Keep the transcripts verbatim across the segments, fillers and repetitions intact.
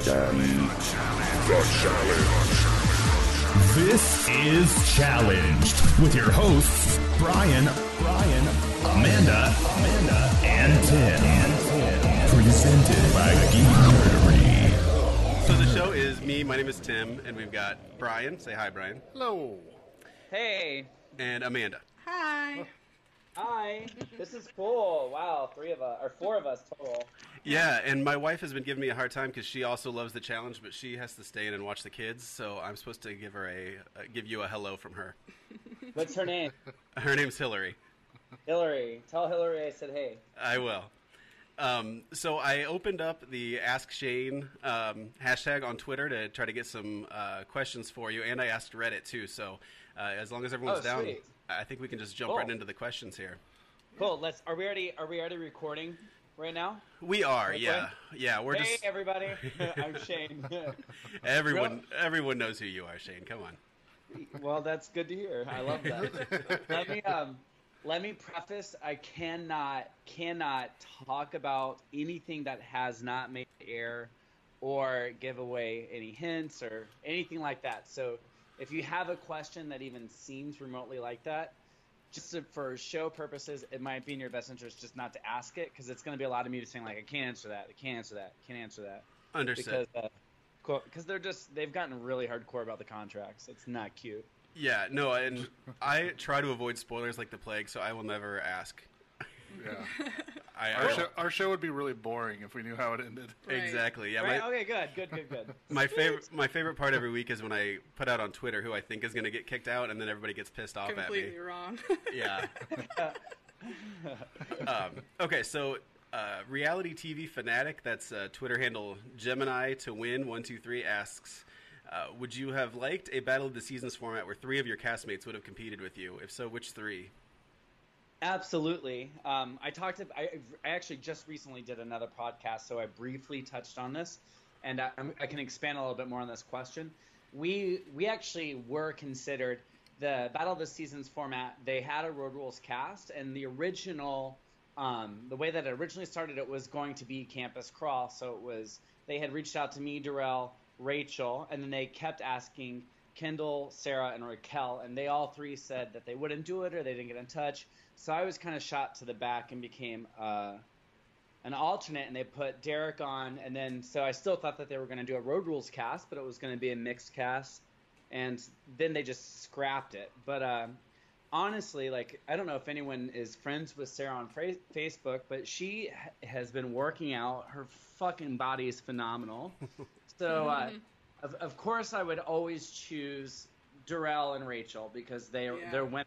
Challenge. This is Challenged with your hosts, Brian, Brian, Amanda, Amanda, and Tim. Presented by GeekCertory. So the show is me, my name is Tim, and we've got Brian. Say hi, Brian. Hello. Hey. And Amanda. Hi. Hi. This is cool. Wow, three of us, or four of us total. Yeah, and my wife has been giving me a hard time because she also loves the challenge, but she has to stay in and watch the kids. So I'm supposed to give her a uh, give you a hello from her. What's her name? Her name's Hillary. Hillary, tell Hillary I said hey. I will. Um, so I opened up the Ask Shane um, hashtag on Twitter to try to get some uh, questions for you, and I asked Reddit too. So uh, as long as everyone's oh, down. Sweet. I think we can just jump cool. right into the questions here. Cool. Let's. Are we already? Are we already recording right now? We are. Right yeah. Going? Yeah. We're hey, just. Hey everybody. I'm Shane. everyone. Everyone knows who you are, Shane. Come on. Well, that's good to hear. I love that. let me. Um. Let me preface. I cannot. Cannot talk about anything that has not made air, or give away any hints or anything like that. So. If you have a question that even seems remotely like that, just to, for show purposes, it might be in your best interest just not to ask it, because it's going to be a lot of me just saying, like, I can't answer that, I can't answer that, I can't answer that. Understood. Because uh, cause they're just, they've gotten really hardcore about the contracts. It's not cute. Yeah, no, and I try to avoid spoilers like the plague, so I will never ask. Yeah. I, our, show, our show would be really boring if we knew how it ended. Right. Exactly. Yeah. Right? My, okay. Good. Good. Good. Good. My favorite. My favorite part every week is when I put out on Twitter who I think is going to get kicked out, and then everybody gets pissed off completely at me. Completely wrong. Yeah. um, okay. So, uh, reality T V fanatic. That's uh, Twitter handle Gemini two win one two three asks, uh, would you have liked a Battle of the Seasons format where three of your castmates would have competed with you? If so, which three? Absolutely. Um, I talked to, I, I actually just recently did another podcast, so I briefly touched on this, and I, I can expand a little bit more on this question. We we actually were considered the Battle of the Seasons format. They had a Road Rules cast, and the original, um, the way that it originally started, it was going to be Campus Crawl. So it was, they had reached out to me, Darrell, Rachel, and then they kept asking Kendall, Sarah, and Raquel, and they all three said that they wouldn't do it or they didn't get in touch. So I was kind of shot to the back and became uh, an alternate, and they put Derek on, and then so I still thought that they were going to do a Road Rules cast, but it was going to be a mixed cast, and then they just scrapped it. But uh, honestly, like, I don't know if anyone is friends with Sarah on fra- Facebook, but she ha- has been working out. Her fucking body is phenomenal. So uh, of, of course I would always choose Darrell and Rachel because they, yeah. they're women.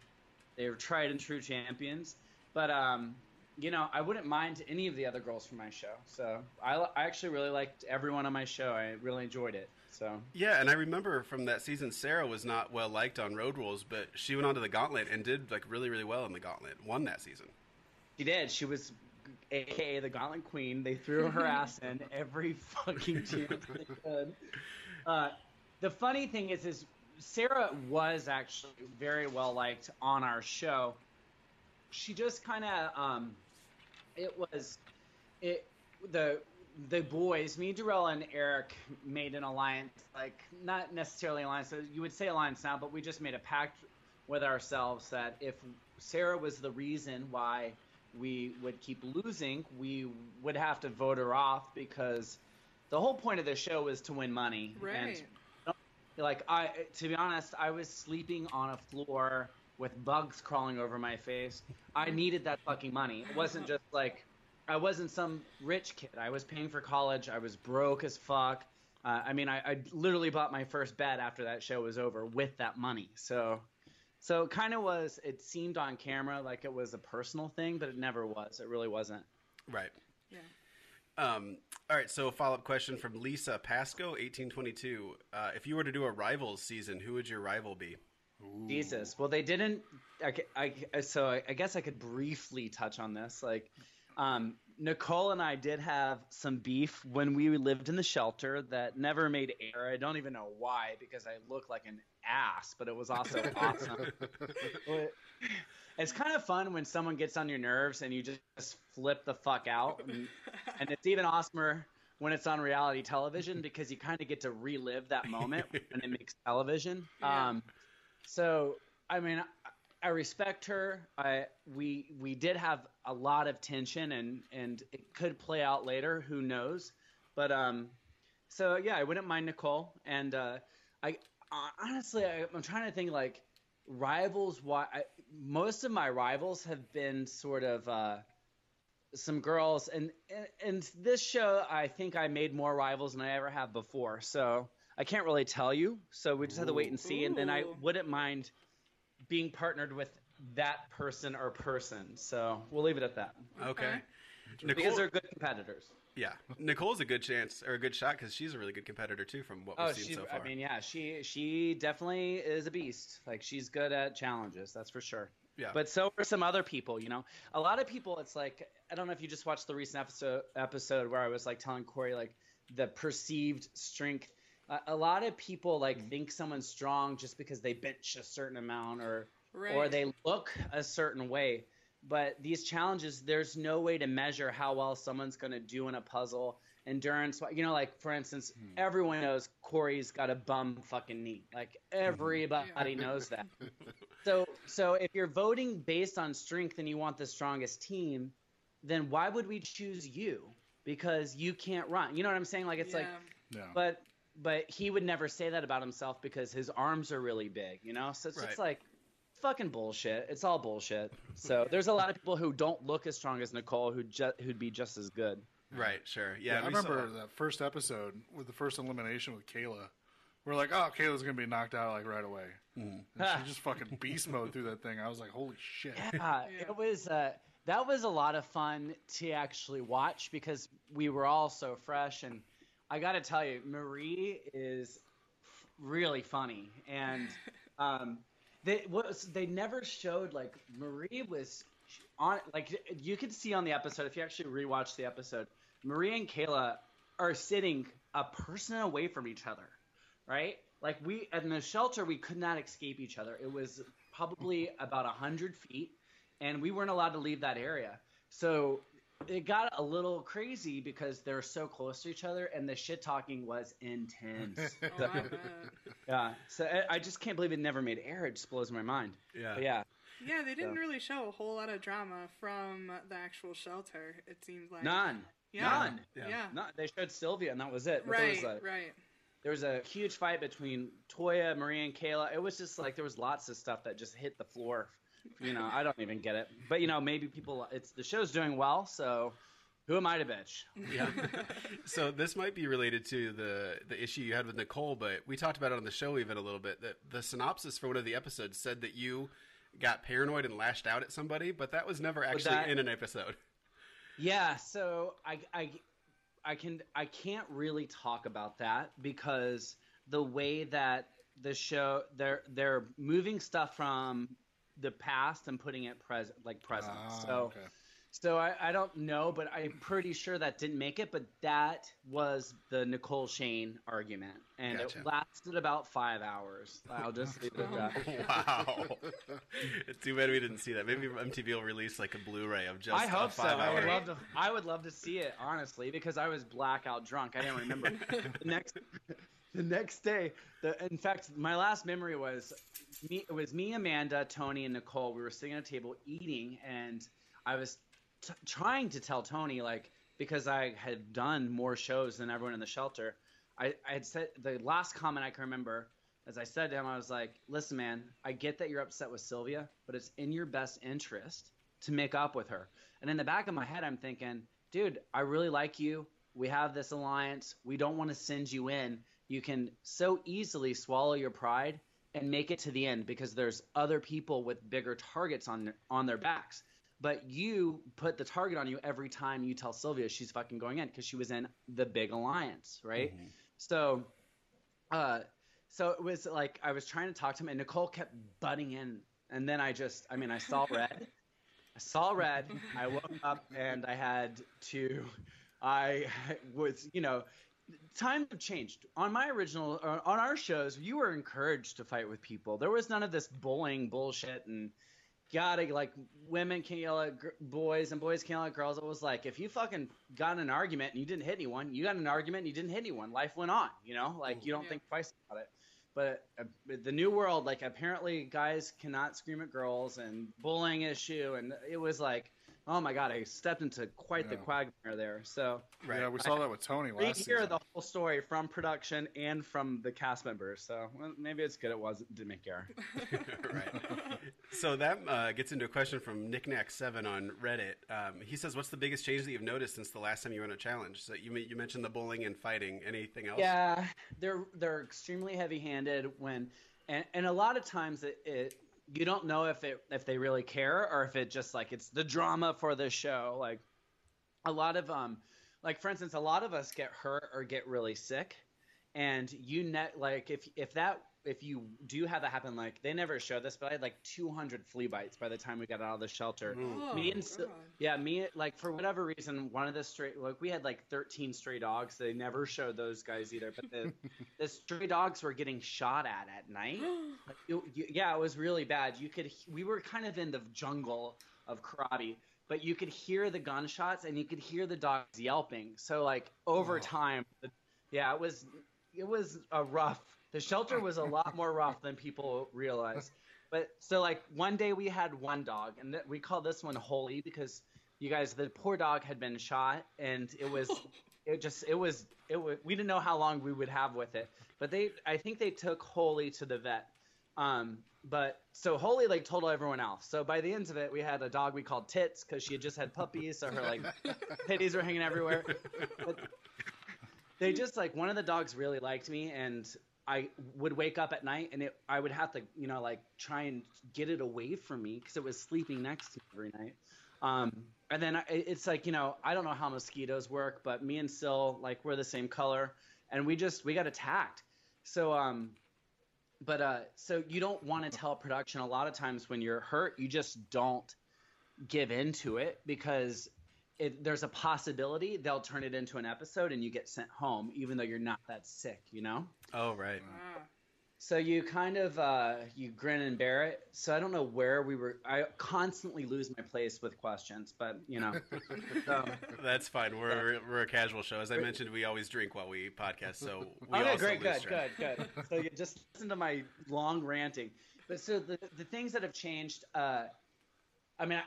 They were tried and true champions, but um, you know, I wouldn't mind any of the other girls from my show. So I, I actually really liked everyone on my show. I really enjoyed it. So yeah, and I remember from that season, Sarah was not well liked on Road Rules, but she went on to the Gauntlet and did like really, really well in the Gauntlet. Won that season. She did. She was A K A the Gauntlet Queen. They threw her ass in every fucking chance they could. Uh, the funny thing is, is. Sarah was actually very well liked on our show. She just kind of, um, it was, it the the boys, me, Darrell, and Eric made an alliance, like not necessarily alliance, so you would say alliance now, but we just made a pact with ourselves that if Sarah was the reason why we would keep losing, we would have to vote her off because the whole point of the show is to win money. Right. And Like I, to be honest, I was sleeping on a floor with bugs crawling over my face. I needed that fucking money. It wasn't just like, I wasn't some rich kid. I was paying for college. I was broke as fuck. Uh, I mean, I, I literally bought my first bed after that show was over with that money. So, so it kind of was. It seemed on camera like it was a personal thing, but it never was. It really wasn't. Right. Yeah. Um, all right, so a follow-up question from Lisa Pasco, eighteen twenty-two. Uh, if you were to do a rivals season, who would your rival be? Ooh. Jesus. Well, they didn't I, – I, so I, I guess I could briefly touch on this. Like um, Nicole and I did have some beef when we lived in the shelter that never made air. I don't even know why because I look like an ass, but it was also awesome. It's kind of fun when someone gets on your nerves and you just flip the fuck out. And, and it's even awesomer when it's on reality television, because you kind of get to relive that moment when it makes television. Yeah. Um, so, I mean, I respect her. I we we did have a lot of tension, and and it could play out later. Who knows? But um, so yeah, I wouldn't mind Nicole. And uh, I honestly, I, I'm trying to think like rivals. Why I, most of my rivals have been sort of. Uh, Some girls, and, and and this show, I think I made more rivals than I ever have before. So I can't really tell you. So we just Ooh. have to wait and see. Ooh. And then I wouldn't mind being partnered with that person or person. So we'll leave it at that. Okay. Nicole, because they're good competitors. Yeah, Nicole's a good chance or a good shot because she's a really good competitor too, from what we've oh, seen she, so far. I mean, yeah, she she definitely is a beast. Like she's good at challenges, that's for sure. Yeah. But so are some other people, you know. A lot of people, it's like, I don't know if you just watched the recent episode episode where I was like telling Corey like the perceived strength. Uh, a lot of people like mm-hmm. think someone's strong just because they bench a certain amount or right. or they look a certain way. But these challenges, there's no way to measure how well someone's going to do in a puzzle. Endurance, you know, like, for instance, hmm. everyone knows Corey's got a bum fucking knee. Like, everybody yeah. knows that. So so if you're voting based on strength and you want the strongest team, then why would we choose you? Because you can't run. You know what I'm saying? Like, it's yeah. like, yeah. but but he would never say that about himself because his arms are really big, you know? So it's right. just like... fucking bullshit. It's all bullshit. So there's a lot of people who don't look as strong as Nicole who ju- who'd be just as good. Right, sure. Yeah, yeah I remember that. that first episode with the first elimination with Kayla. We're like, oh, Kayla's going to be knocked out like right away. Mm. And she just fucking beast mode through that thing. I was like, holy shit. Yeah, yeah. It was, uh, that was a lot of fun to actually watch because we were all so fresh. And I got to tell you, Marie is f- really funny. And, um, They was they never showed like Marie was on like you could see on the episode if you actually rewatch the episode Marie and Kayla are sitting a person away from each other, right? Like we in the shelter we could not escape each other. It was probably about a hundred feet, and we weren't allowed to leave that area. So it got a little crazy because they're so close to each other, and the shit talking was intense. Oh, so, I bet. Yeah, so I, I just can't believe it never made air. It just blows my mind. Yeah, but yeah, yeah. They didn't so. really show a whole lot of drama from the actual shelter. It seems like none, yeah. none, yeah. yeah. No, they showed Sylvia, and that was it. But right, there was like, right. There was a huge fight between Toya, Marie, and Kayla. It was just like there was lots of stuff that just hit the floor. You know, I don't even get it. But, you know, maybe people – it's the show's doing well, so who am I to bitch? Yeah. So this might be related to the, the issue you had with Nicole, but we talked about it on the show even a little bit. That the synopsis for one of the episodes said that you got paranoid and lashed out at somebody, but that was never actually that, in an episode. Yeah, so I, I, I, can, I can't really talk about that because the way that the show – they're they're moving stuff from – the past and putting it present, like present. Ah, so, okay. so I, I don't know, but I'm pretty sure that didn't make it. But that was the Nicole Shane argument, and gotcha. It lasted about five hours. I'll just leave it at that. Wow, it's too bad we didn't see that. Maybe M T V will release like a Blu-ray of just. I hope five so. Hours. I would love to. I would love to see it honestly because I was blackout drunk. I didn't remember the next. The next day, the, in fact, my last memory was me, it was me, Amanda, Tony, and Nicole. We were sitting at a table eating, and I was t- trying to tell Tony, like, because I had done more shows than everyone in the shelter, I, I had said the last comment I can remember, as I said to him, I was like, listen, man, I get that you're upset with Sylvia, but it's in your best interest to make up with her. And in the back of my head, I'm thinking, dude, I really like you. We have this alliance. We don't want to send you in. You can so easily swallow your pride and make it to the end because there's other people with bigger targets on on their backs. But you put the target on you every time you tell Sylvia she's fucking going in because she was in the big alliance, right? Mm-hmm. So uh, so it was like I was trying to talk to him, and Nicole kept butting in. And then I just – I mean I saw red. I saw red. I woke up, and I had to – I was, you know – times have changed. On my original, on our shows, you were encouraged to fight with people. There was none of this bullying bullshit and gotta, like, women can't yell at gr- boys and boys can't yell at girls. It was like, if you fucking got in an argument and you didn't hit anyone, you got in an argument and you didn't hit anyone. Life went on, you know? Like, you don't yeah. think twice about it. But uh, the new world, like, apparently guys cannot scream at girls and bullying issue. And it was like, oh, my God, I stepped into quite yeah. the quagmire there. So right. Yeah, we saw I, that with Tony last season. We hear the whole story from production and from the cast members. So well, maybe it's good it wasn't didn't make error. Right. So that uh, gets into a question from Nick Nack seven on Reddit. Um, he says, what's the biggest change that you've noticed since the last time you were on a challenge? So you you mentioned the bowling and fighting. Anything else? Yeah, they're they're extremely heavy-handed when and, – and a lot of times it, it – you don't know if it if they really care or if it just like it's the drama for the show. Like a lot of um like for instance, a lot of us get hurt or get really sick, and you net like if if that if you do have that happen, like they never show this, but I had like two hundred flea bites by the time we got out of the shelter. Oh, me and God. yeah me like for whatever reason one of the stray like we had like thirteen stray dogs. They never showed those guys either, but the the stray dogs were getting shot at at night. Like, it, you, yeah it was really bad. You could we were kind of in the jungle of karate, but you could hear the gunshots and you could hear the dogs yelping. So like over oh. time yeah it was it was a rough The shelter was a lot more rough than people realize. But so like one day we had one dog, and th- we called this one Holy because you guys, the poor dog had been shot, and it was, it just, it was, it was, we didn't know how long we would have with it. But they, I think they took Holy to the vet. Um, but so Holy like told everyone else. So by the end of it, we had a dog we called Tits because she had just had puppies, so her like titties were hanging everywhere. But they just like one of the dogs really liked me, and I would wake up at night and it, I would have to, you know, like try and get it away from me because it was sleeping next to me every night. Um, and then I, it's like, you know, I don't know how mosquitoes work, but me and Syl, like we're the same color, and we just, we got attacked. So, um, but, uh, so you don't want to tell production a lot of times when you're hurt, you just don't give into it because it, there's a possibility they'll turn it into an episode and you get sent home even though you're not that sick, you know? Oh, right. Wow. So you kind of uh, you grin and bear it. So I don't know where we were. I constantly lose my place with questions, but, you know. So. That's fine. We're we're a casual show. As I mentioned, we always drink while we podcast, so we okay, also great, lose good, track. good, good. So you just listen to my long ranting. But so the, the things that have changed uh, – I mean,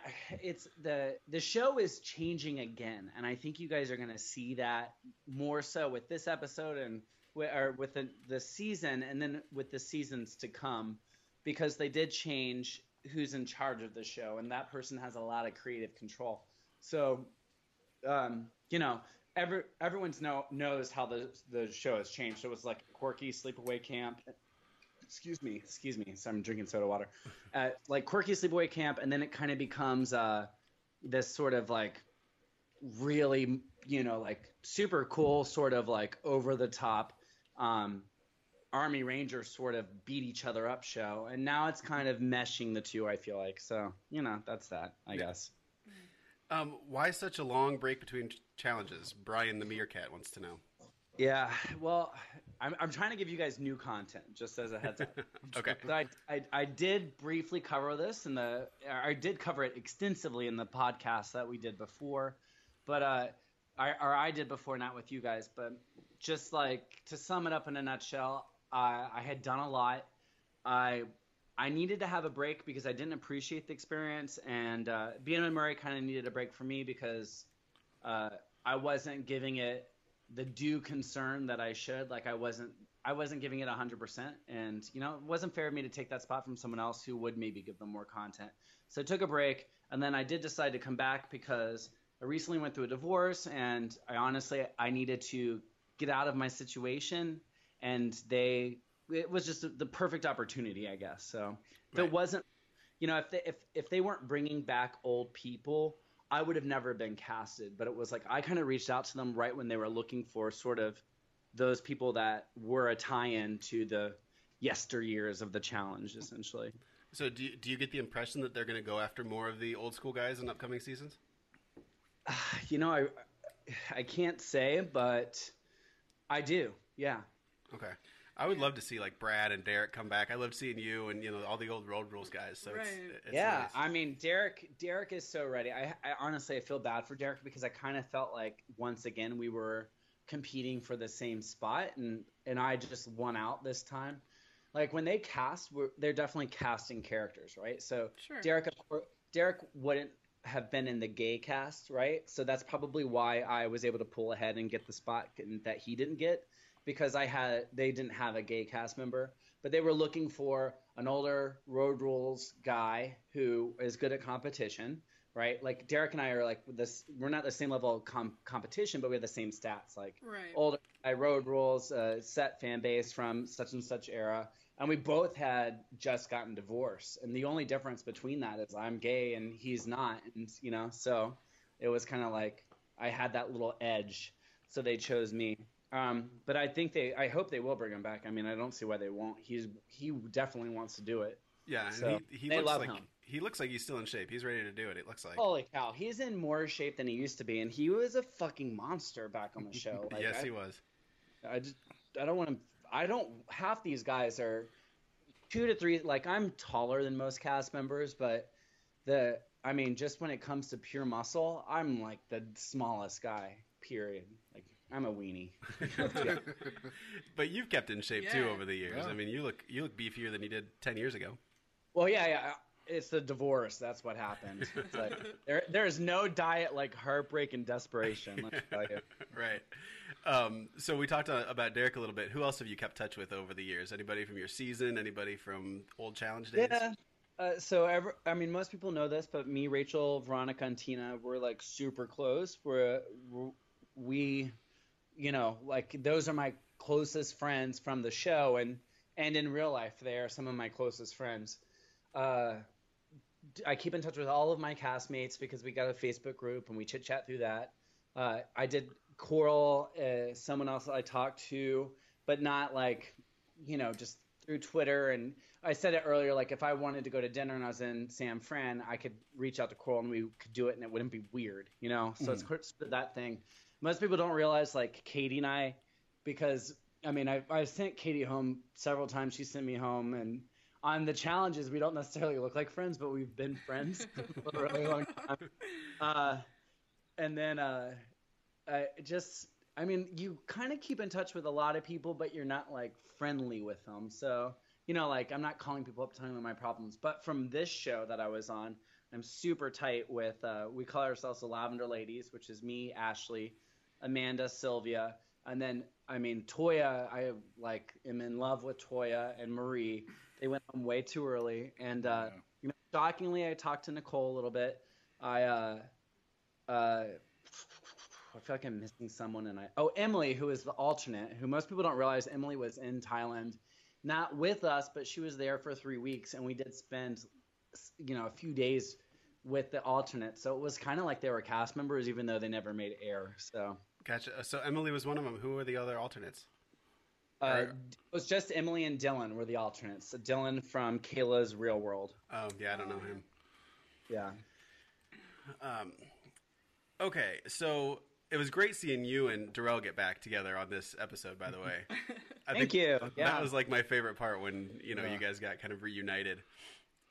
it's the the show is changing again, and I think you guys are going to see that more so with this episode and with, or with the, the season, and then with the seasons to come, because they did change who's in charge of the show, and that person has a lot of creative control. So, um, you know, every everyone's know knows how the the show has changed. So it was like quirky sleepaway camp. Excuse me, excuse me. So I'm drinking soda water. Uh, like quirky sleepaway camp, and then it kind of becomes uh, this sort of like really, you know, like super cool sort of like over the top um, Army Rangers sort of beat each other up show. And now it's kind of meshing the two, I feel like. So, you know, that's that, I yeah. guess. Um, why such a long break between challenges? Brian the Meerkat wants to know. Yeah, well, I'm, I'm trying to give you guys new content, just as a heads up. Okay. So I, I I did briefly cover this in the I did cover it extensively in the podcast that we did before, but uh, I or I did before, not with you guys, but just like to sum it up in a nutshell, I, I had done a lot. I I needed to have a break because I didn't appreciate the experience, and uh, Benjamin Murray kind of needed a break for me because uh, I wasn't giving it the due concern that I should. Like I wasn't I wasn't giving it one hundred percent, and you know it wasn't fair of me to take that spot from someone else who would maybe give them more content. So I took a break, and then I did decide to come back because I recently went through a divorce, and I honestly I needed to get out of my situation, and they it was just the perfect opportunity, I guess. So if right. it wasn't you know if they, if if they weren't bringing back old people, I would have never been casted, but it was like I kind of reached out to them right when they were looking for sort of those people that were a tie-in to the yesteryears of the challenge, essentially. So do you, do you get the impression that they're going to go after more of the old school guys in upcoming seasons? Uh, you know, I, I can't say, but I do. Yeah. Okay. I would yeah. love to see like Brad and Derek come back. I loved seeing you and you know all the old Road Rules guys. So right. it's, it's yeah, nice. I mean Derek. Derek is so ready. I, I honestly I feel bad for Derek because I kind of felt like once again we were competing for the same spot and and I just won out this time. Like when they cast, we're, they're definitely casting characters, right? So sure. Derek, of course, Derek wouldn't have been in the gay cast, right? So that's probably why I was able to pull ahead and get the spot that he didn't get. Because I had, they didn't have a gay cast member, but they were looking for an older Road Rules guy who is good at competition, right? Like Derek and I are like this. We're not the same level of com competition, but we have the same stats. Like right. older guy, Road Rules, uh, set fan base from such and such era, and we both had just gotten divorced, and the only difference between that is I'm gay and he's not, and you know, so it was kind of like I had that little edge, so they chose me. Um, but I think they, I hope they will bring him back. I mean, I don't see why they won't. He's, he definitely wants to do it. Yeah. So, and he, he they looks love like, him. He looks like he's still in shape. He's ready to do it. It looks like, holy cow. He's in more shape than he used to be. And he was a fucking monster back on the show. Like, yes, I, he was. I just, I don't want him. I don't, half these guys are two to three. Like I'm taller than most cast members, but the, I mean, just when it comes to pure muscle, I'm like the smallest guy. Period. Like I'm a weenie. Yeah. But you've kept in shape yeah. too over the years. Yeah. I mean, you look you look beefier than you did ten years ago. Well, yeah, yeah. It's the divorce. That's what happened. It's like, there, there is no diet like heartbreak and desperation. Let me tell you. Right. Um, so we talked about Derek a little bit. Who else have you kept touch with over the years? Anybody from your season? Anybody from old Challenge days? Yeah. Uh, so, ever, I mean, most people know this, but me, Rachel, Veronica, and Tina were like super close. We're, we're we, you know, like those are my closest friends from the show and, and in real life, they are some of my closest friends. Uh, I keep in touch with all of my castmates because we got a Facebook group and we chit chat through that. Uh, I did Coral, uh, someone else that I talked to, but not like, you know, just through Twitter. And I said it earlier, like if I wanted to go to dinner and I was in San Fran, I could reach out to Coral and we could do it and it wouldn't be weird, you know? So mm-hmm. it's that thing. Most people don't realize, like, Katie and I, because, I mean, I've, I've sent Katie home several times. She sent me home. And on the challenges, we don't necessarily look like friends, but we've been friends for a really long time. Uh, and then uh, I just, I mean, you kind of keep in touch with a lot of people, but you're not, like, friendly with them. So, you know, like, I'm not calling people up telling them my problems. But from this show that I was on, I'm super tight with, uh, we call ourselves the Lavender Ladies, which is me, Ashley, Amanda, Sylvia, and then, I mean, Toya, I, like, am in love with Toya and Marie. They went home way too early. And, uh, yeah. you know, shockingly, I talked to Nicole a little bit. I, uh, uh, I feel like I'm missing someone. And I, oh, Emily, who is the alternate, who most people don't realize Emily was in Thailand, not with us, but she was there for three weeks. And we did spend, you know, a few days with the alternate. So it was kind of like they were cast members, even though they never made air. So gotcha. So Emily was one of them. Who were the other alternates? Uh, or... It was just Emily and Dylan were the alternates. So Dylan from Kayla's Real World. Oh, yeah. I don't know him. Yeah. Um, okay. So it was great seeing you and Darrell get back together on this episode, by the way. I Thank think you. That yeah. was like my favorite part when, you know, yeah. you guys got kind of reunited.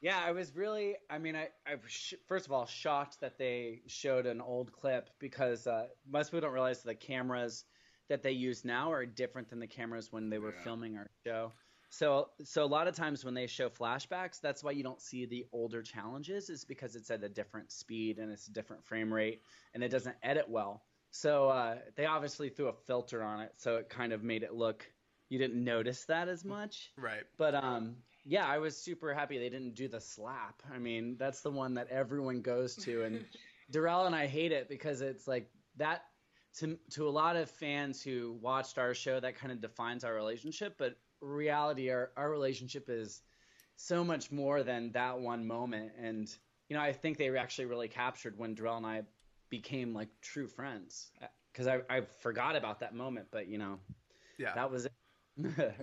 Yeah, I was really, I mean, I, I was sh first of all shocked that they showed an old clip because uh, most people don't realize the cameras that they use now are different than the cameras when they were yeah. filming our show. So so a lot of times when they show flashbacks, that's why you don't see the older challenges is because it's at a different speed and it's a different frame rate and it doesn't edit well. So uh, they obviously threw a filter on it, so it kind of made it look, you didn't notice that as much. Right. But um. yeah, I was super happy they didn't do the slap. I mean, that's the one that everyone goes to. And Darrell and I hate it because it's like that to, to a lot of fans who watched our show, that kind of defines our relationship. But reality, our, our relationship is so much more than that one moment. And, you know, I think they actually really captured when Darrell and I became like true friends because I, I forgot about that moment. But, you know, yeah, that was it.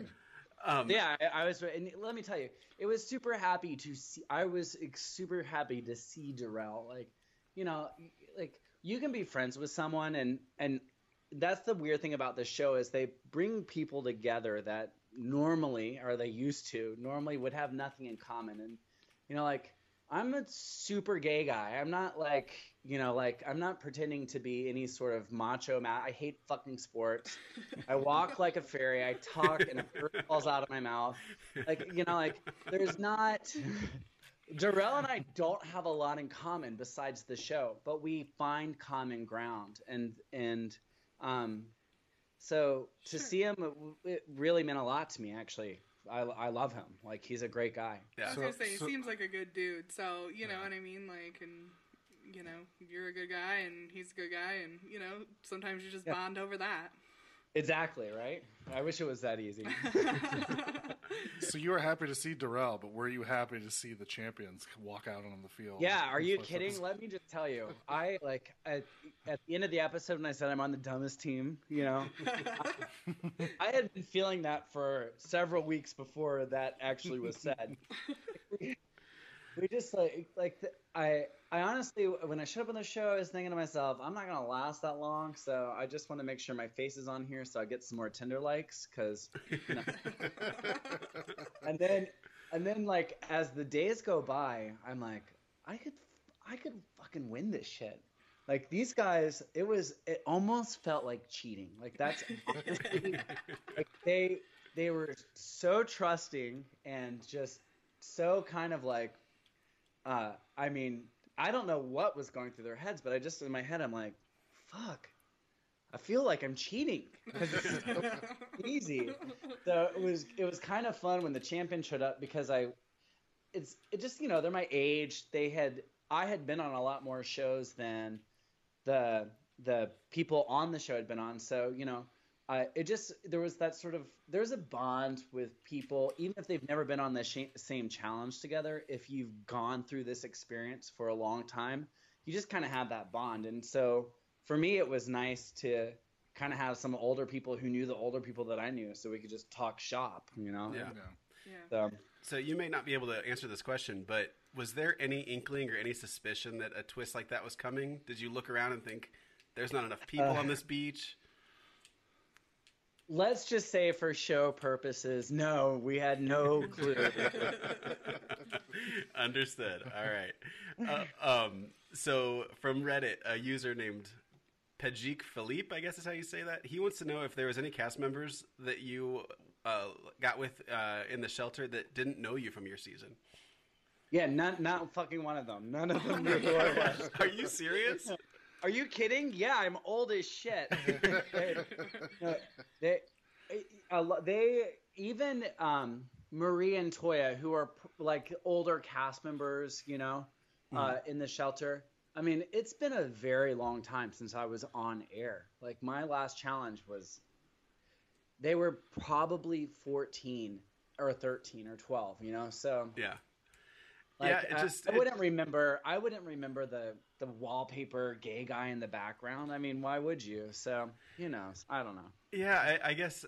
Um, yeah, I, I was. And let me tell you, it was super happy to see. I was super happy to see Darrell. Like, you know, like you can be friends with someone, and and that's the weird thing about this show is they bring people together that normally, or they used to, normally would have nothing in common. And, you know, like, I'm a super gay guy. I'm not like, you know, like, I'm not pretending to be any sort of macho man. I hate fucking sports. I walk like a fairy. I talk and a bird falls out of my mouth. Like, you know, like, there's not... Darrell and I don't have a lot in common besides the show, but we find common ground. And, and um, so to sure. see him, it, it really meant a lot to me, actually. I, I love him. Like, he's a great guy. Yeah. I was going to say, he so, seems like a good dude. So, you know yeah. what I mean? Like, and, you know, you're a good guy and he's a good guy. And, you know, sometimes you just yeah. bond over that. Exactly, right? I wish it was that easy. So you were happy to see Darrell, but were you happy to see the champions walk out on the field? Yeah, are you kidding? Episode? Let me just tell you. I, like, at, at the end of the episode when I said I'm on the dumbest team, you know, I, I had been feeling that for several weeks before that actually was said. we, we just, like, like the, I I honestly, when I showed up on the show, I was thinking to myself, I'm not going to last that long, so I just want to make sure my face is on here so I get some more Tinder likes, because, you know. And then, and then, like, as the days go by, I'm like, I could, I could fucking win this shit. Like, these guys, it was, it almost felt like cheating. Like, that's, honestly, like, they, they were so trusting and just so kind of like, uh, I mean, I don't know what was going through their heads, but I just, in my head, I'm like, fuck. I feel like I'm cheating because it's so easy. So it was it was kind of fun when the champion showed up because I, it's it just you know they're my age. They had I had been on a lot more shows than the the people on the show had been on. So you know, I it just there was that sort of there's a bond with people even if they've never been on the sh- same challenge together. If you've gone through this experience for a long time, you just kind of have that bond, and so. For me, it was nice to kind of have some older people who knew the older people that I knew, so we could just talk shop, you know? Yeah. yeah. So. so you may not be able to answer this question, but was there any inkling or any suspicion that a twist like that was coming? Did you look around and think, there's not enough people uh, on this beach? Let's just say for show purposes, no, we had no clue. Understood. All right. Uh, um, so from Reddit, a user named... Pajik Philippe, I guess is how you say that. He wants to know if there was any cast members that you uh, got with uh, in the shelter that didn't know you from your season. Yeah, not not fucking one of them. None of them knew who I was. Are you serious? Are you kidding? Yeah, I'm old as shit. no, they, they even um, Marie and Toya, who are like older cast members, you know, mm. uh, in the shelter. I mean, it's been a very long time since I was on air. Like, my last challenge was, they were probably fourteen or thirteen or twelve, you know? So yeah, like, yeah. It just, I, I it... wouldn't remember, I wouldn't remember the, the wallpaper gay guy in the background. I mean, why would you? So, you know, I don't know. Yeah, I, I guess,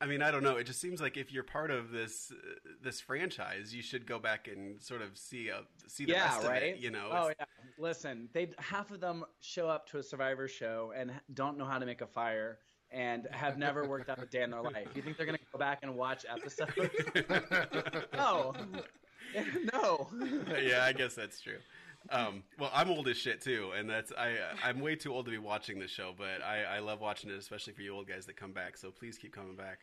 I mean, I don't know. It just seems like if you're part of this, uh, this franchise, you should go back and sort of see, a, see the yeah, rest right? of it, you know? Oh, it's... yeah. Listen, they half of them show up to a Survivor show and don't know how to make a fire and have never worked out a day in their life. You think they're going to go back and watch episodes? No. No. Yeah, I guess that's true. Um, well, I'm old as shit too, and that's I. Uh, I'm way too old to be watching this show, but I, I love watching it, especially for you old guys that come back. So please keep coming back.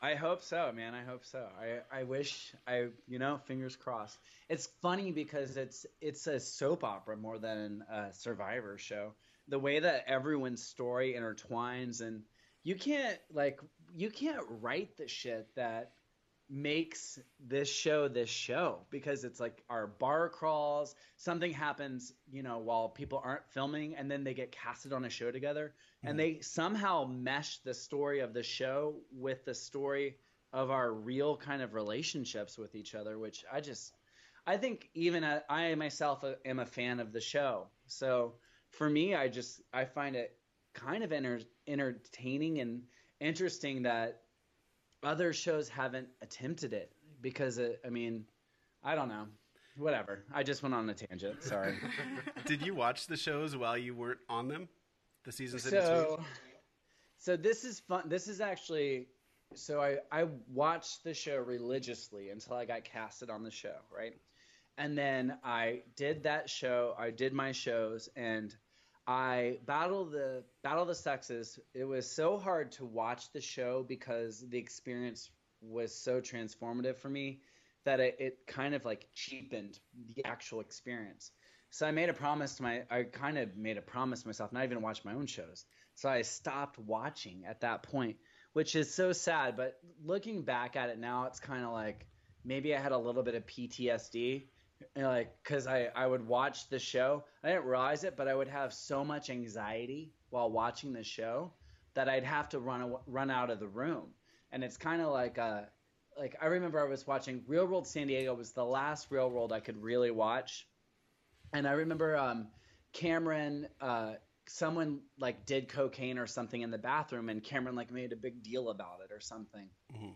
I hope so, man. I hope so. I, I wish I, you know, fingers crossed. It's funny because it's it's a soap opera more than a Survivor show. The way that everyone's story intertwines, and you can't like you can't write the shit that makes this show this show, because it's like our bar crawls, something happens, you know, while people aren't filming, and then they get casted on a show together, mm-hmm. and they somehow mesh the story of the show with the story of our real kind of relationships with each other, which I just I think even I, I myself am a fan of the show, so for me I just I find it kind of enter, entertaining and interesting that other shows haven't attempted it because, it, I mean, I don't know. Whatever. I just went on a tangent. Sorry. Did you watch the shows while you weren't on them? The seasons? So, so this is fun. This is actually so I, I watched the show religiously until I got casted on the show, right? And then I did that show, I did my shows, and I battled the Battle of the Sexes. It was so hard to watch the show because the experience was so transformative for me that it, it kind of like cheapened the actual experience. So I made a promise to my, I kind of made a promise to myself, not even to watch my own shows. So I stopped watching at that point, which is so sad. But looking back at it now, it's kind of like maybe I had a little bit of P T S D, and like because I, I would watch the show. I didn't realize it, but I would have so much anxiety while watching the show that I'd have to run run out of the room. And it's kind of like a, like I remember I was watching Real World San Diego was the last Real World I could really watch. And I remember um, Cameron, uh, someone like did cocaine or something in the bathroom, and Cameron like made a big deal about it or something. Mm-hmm.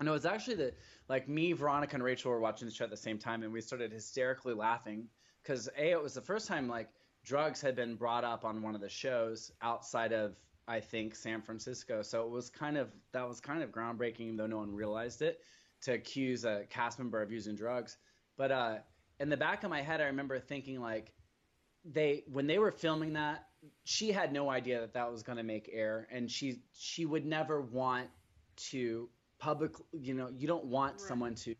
And it was actually the like me, Veronica, and Rachel were watching the show at the same time, and we started hysterically laughing because A, it was the first time like drugs had been brought up on one of the shows outside of I think San Francisco. So it was kind of that was kind of groundbreaking, even though no one realized it, to accuse a cast member of using drugs. But uh, in the back of my head, I remember thinking like they when they were filming that, she had no idea that that was going to make air, and she she would never want to public. You know, you don't want right. someone to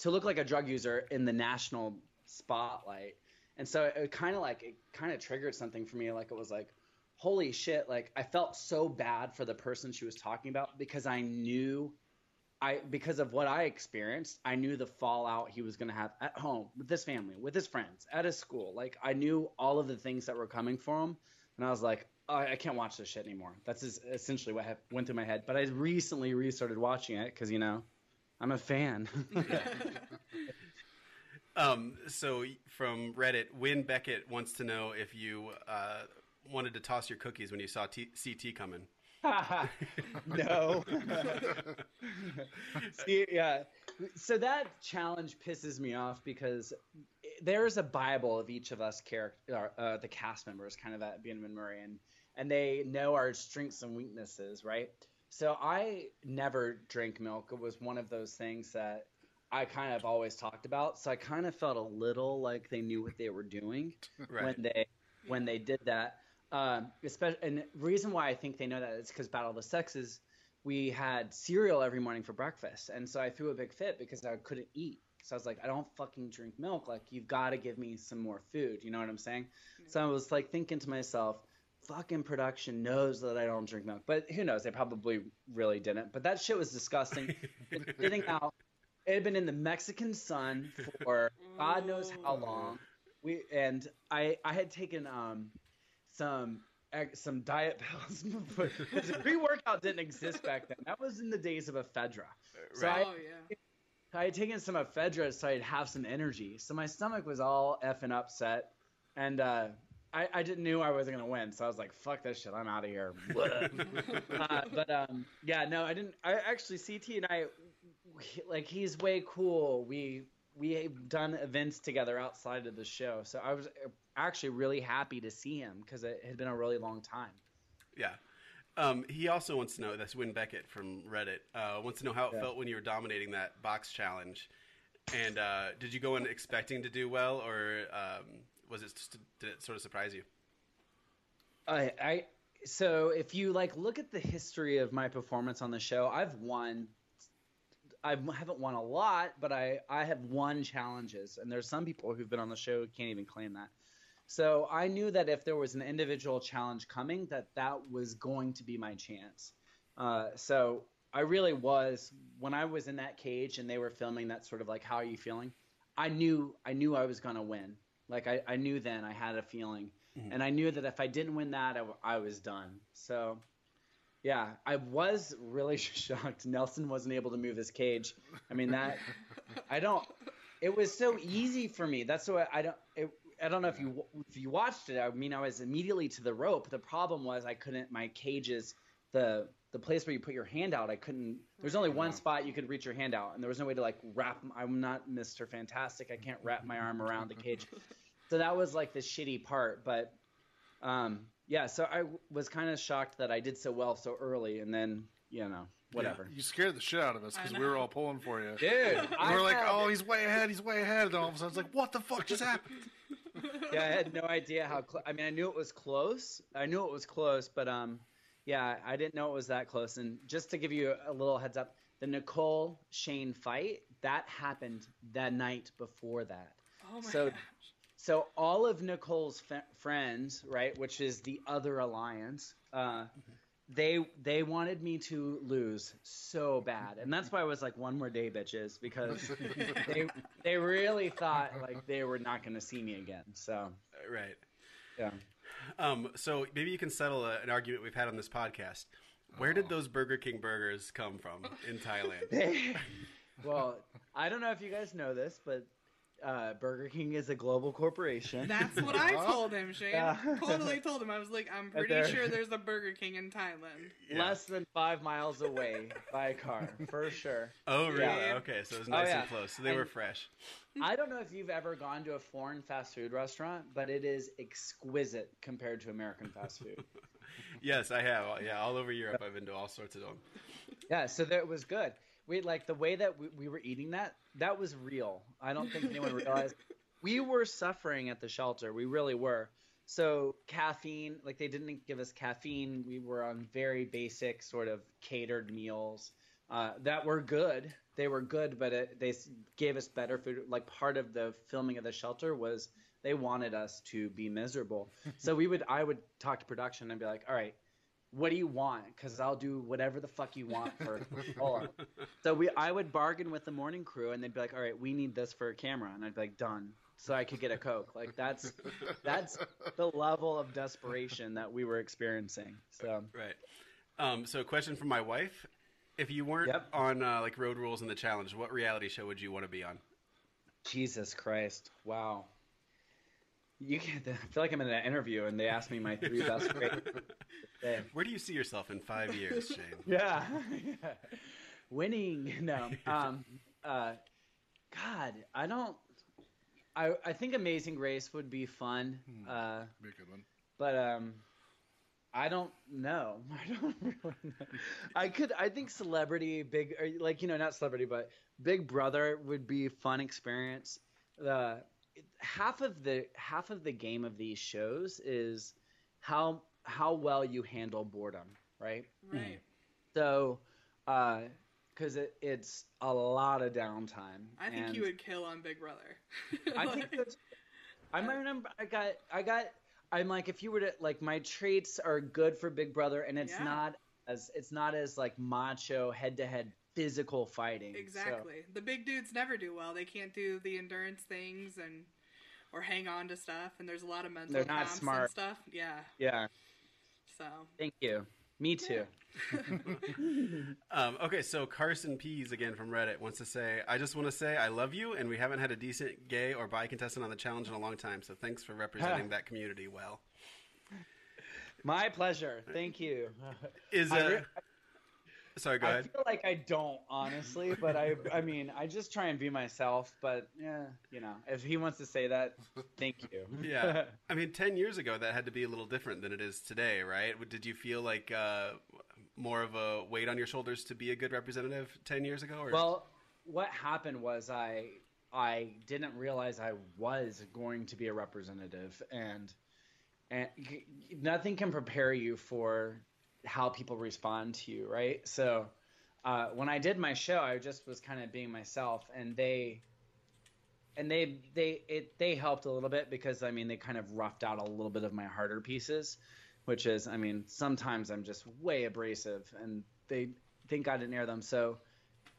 to look like a drug user in the national spotlight. And so it, it kind of like it kind of triggered something for me. Like it was like, holy shit! Like I felt so bad for the person she was talking about because I knew. I because of what I experienced, I knew the fallout he was going to have at home with his family, with his friends, at his school. Like I knew all of the things that were coming for him, and I was like, oh, I can't watch this shit anymore. That's essentially what ha- went through my head. But I recently restarted watching it because you know, I'm a fan. um. So from Reddit, Win Beckett wants to know if you uh, wanted to toss your cookies when you saw T- C T coming. No. See, yeah. So that challenge pisses me off because there is a Bible of each of us character, uh, the cast members, kind of at Benjamin Murray, and, and they know our strengths and weaknesses, right? So I never drank milk. It was one of those things that I kind of always talked about. So I kind of felt a little like they knew what they were doing right. when they when they did that. Um, especially, and the reason why I think they know that is because Battle of the Sexes, we had cereal every morning for breakfast. And so I threw a big fit because I couldn't eat. So I was like, I don't fucking drink milk. Like, you've got to give me some more food. You know what I'm saying? Mm-hmm. So I was like thinking to myself, fucking production knows that I don't drink milk. But who knows? They probably really didn't. But that shit was disgusting. It's sitting out. It had been in the Mexican sun for God knows how long. We And I, I had taken... um. Some some diet pills. Pre-workout didn't exist back then. That was in the days of ephedra. So right. I, oh, yeah. I had taken some ephedra so I'd have some energy. So my stomach was all effing upset. And uh, I, I didn't knew I wasn't going to win. So I was like, fuck this shit. I'm out of here. uh, but um, yeah, no, I didn't. I actually, C T and I, we, like, he's way cool. We we have done events together outside of the show. So I was actually really happy to see him because it had been a really long time. Yeah. Um, he also wants to know, that's Win Beckett from Reddit, uh, wants to know how it yeah. felt when you were dominating that box challenge. And uh, did you go in expecting to do well, or um, was it just, did it sort of surprise you? I, I so if you like look at the history of my performance on the show, I've won. I haven't won a lot, but I, I have won challenges. And there's some people who've been on the show who can't even claim that. So I knew that if there was an individual challenge coming, that that was going to be my chance. Uh, so I really was – when I was in that cage and they were filming that sort of like, how are you feeling? I knew I knew I was going to win. Like I, I knew then I had a feeling. Mm-hmm. And I knew that if I didn't win that, I, I was done. So – yeah, I was really shocked Nelson wasn't able to move his cage. I mean, that – I don't – it was so easy for me. That's why I don't – I don't know if you if you watched it. I mean, I was immediately to the rope. The problem was I couldn't – my cages, the the place where you put your hand out, I couldn't – there's only one spot you could reach your hand out, and there was no way to like wrap – I'm not Mister Fantastic. I can't wrap my arm around the cage. So that was like the shitty part, but um, – yeah, so I was kind of shocked that I did so well so early, and then you know, whatever. Yeah, you scared the shit out of us because we were all pulling for you. Dude. And we were like, oh, he's way ahead, he's way ahead. And all of a sudden, I was like, what the fuck just happened? Yeah, I had no idea how close. I mean, I knew it was close. I knew it was close, but um, yeah, I didn't know it was that close. And just to give you a little heads up, the Nicole Shane fight, that happened the night before that. Oh, my so, gosh. So all of Nicole's f- friends, right, which is the other alliance, uh, they they wanted me to lose so bad. And that's why I was like, one more day, bitches, because they they really thought, like, they were not going to see me again. So right. Yeah. Um, so maybe you can settle a, an argument we've had on this podcast. Where did those Burger King burgers come from in Thailand? They, well, I don't know if you guys know this, but uh, Burger King is a global corporation. That's what I told him, Shane. Yeah. Totally told him. I was like, I'm pretty there, sure there's a Burger King in Thailand. Yeah. Less than five miles away by car, for sure. Oh, really? Yeah. Okay, so it was nice oh, yeah. and close. So they and were fresh. I don't know if you've ever gone to a foreign fast food restaurant, but it is exquisite compared to American fast food. Yes, I have. Yeah, all over Europe, I've been to all sorts of them. Yeah, so that was good. We like the way that we, we were eating that. That was real. I don't think anyone realized we were suffering at the shelter. We really were. So caffeine, like they didn't give us caffeine. We were on very basic sort of catered meals uh, that were good. They were good, but it, they gave us better food. Like part of the filming of the shelter was they wanted us to be miserable. So we would, I would talk to production and be like, all right, what do you want? Because I'll do whatever the fuck you want for Cola. So we, I would bargain with the morning crew, and they'd be like, all right, we need this for a camera. And I'd be like, done. So I could get a Coke. Like that's that's the level of desperation that we were experiencing. So right. Um, so a question from my wife. If you weren't yep. on uh, like Road Rules and The Challenge, what reality show would you want to be on? Jesus Christ. Wow. You can't, I feel like I'm in an interview and they asked me my three best grades. Where do you see yourself in five years, Shane? Yeah. yeah. Winning. No. Um, uh, God, I don't – I I think Amazing Race would be fun. Hmm. Uh, be a good one. But um, I don't know. I don't really know. I could – I think celebrity, big – or like, you know, not celebrity, but Big Brother would be a fun experience. The uh, – Half of the half of the game of these shows is how how well you handle boredom, right? Right. So, because uh, it, it's a lot of downtime. I think you would kill on Big Brother. like, I think that's. I might remember. I got. I got. I'm like, if you were to like, my traits are good for Big Brother, and it's yeah. not as it's not as like macho head to head. Physical fighting. Exactly. So. The big dudes never do well. They can't do the endurance things and or hang on to stuff. And there's a lot of mental They're not comps smart. And stuff. Yeah. Yeah. So. Thank you. Me too. um, okay, so Carson Pease again from Reddit wants to say, I just want to say I love you, and we haven't had a decent gay or bi contestant on The Challenge in a long time. So thanks for representing that community well. My pleasure. Thank you. Is it? Sorry, go ahead. I feel like I don't, honestly, but I I mean, I just try and be myself, but, yeah, you know, if he wants to say that, thank you. Yeah. I mean, ten years ago, that had to be a little different than it is today, right? Did you feel like uh, more of a weight on your shoulders to be a good representative ten years ago? Or? Well, what happened was I I didn't realize I was going to be a representative, and and nothing can prepare you for – how people respond to you, right? So uh, when I did my show, I just was kind of being myself, and they and they they it they helped a little bit because I mean they kind of roughed out a little bit of my harder pieces, which is I mean sometimes I'm just way abrasive, and they think I didn't air them. So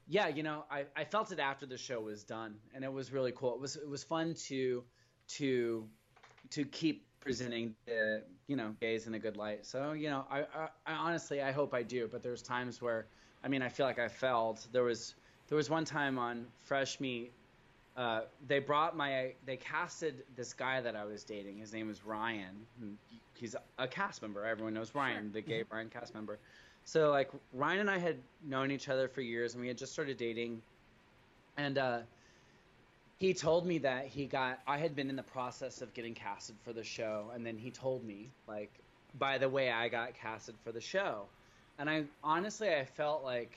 yeah, you know I, I felt it after the show was done, and it was really cool. It was it was fun to to to keep. Presenting the you know gays in a good light, so you know I, I, I honestly I hope I do, but there's times where I mean I feel like I failed. There was there was one time on Fresh Meat, uh, they brought my they casted this guy that I was dating. His name was Ryan. He's a cast member. Everyone knows Ryan, sure. The gay Ryan cast member. So like Ryan and I had known each other for years, and we had just started dating, and. uh He told me that he got – I had been in the process of getting casted for the show, and then he told me, like, by the way, I got casted for the show. And I honestly, I felt like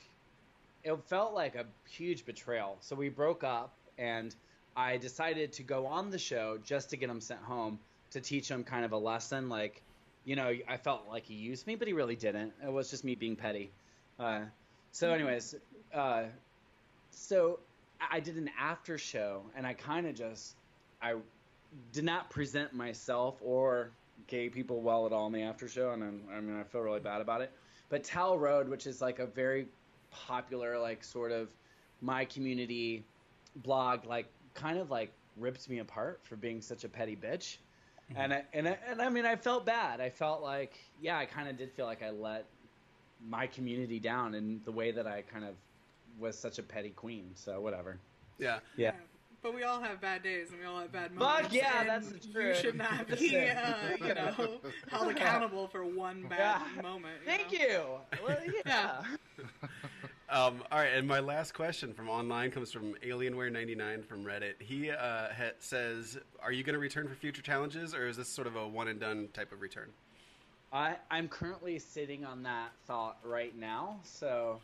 it felt like a huge betrayal. So we broke up, and I decided to go on the show just to get him sent home, to teach him kind of a lesson. Like, you know, I felt like he used me, but he really didn't. It was just me being petty. Uh, so anyways, uh, so I did an after show, and I kind of just, I did not present myself or gay people well at all in the after show. And I'm, I mean, I feel really bad about it. But Tal Road, which is like a very popular, like sort of my community blog, like kind of like ripped me apart for being such a petty bitch. And I, and I, and I mean, I felt bad. I felt like, yeah, I kind of did feel like I let my community down in the way that I kind of was such a petty queen. So whatever. Yeah. Yeah. But we all have bad days, and we all have bad moments. But yeah, that's true. You should not be, uh, you know, held accountable for one bad yeah. moment. You Thank know? you. Well, yeah. yeah. Um, all right, and my last question from online comes from Alienware ninety-nine from Reddit. He uh, ha- says, are you going to return for future challenges, or is this sort of a one-and-done type of return? I, I'm currently sitting on that thought right now, so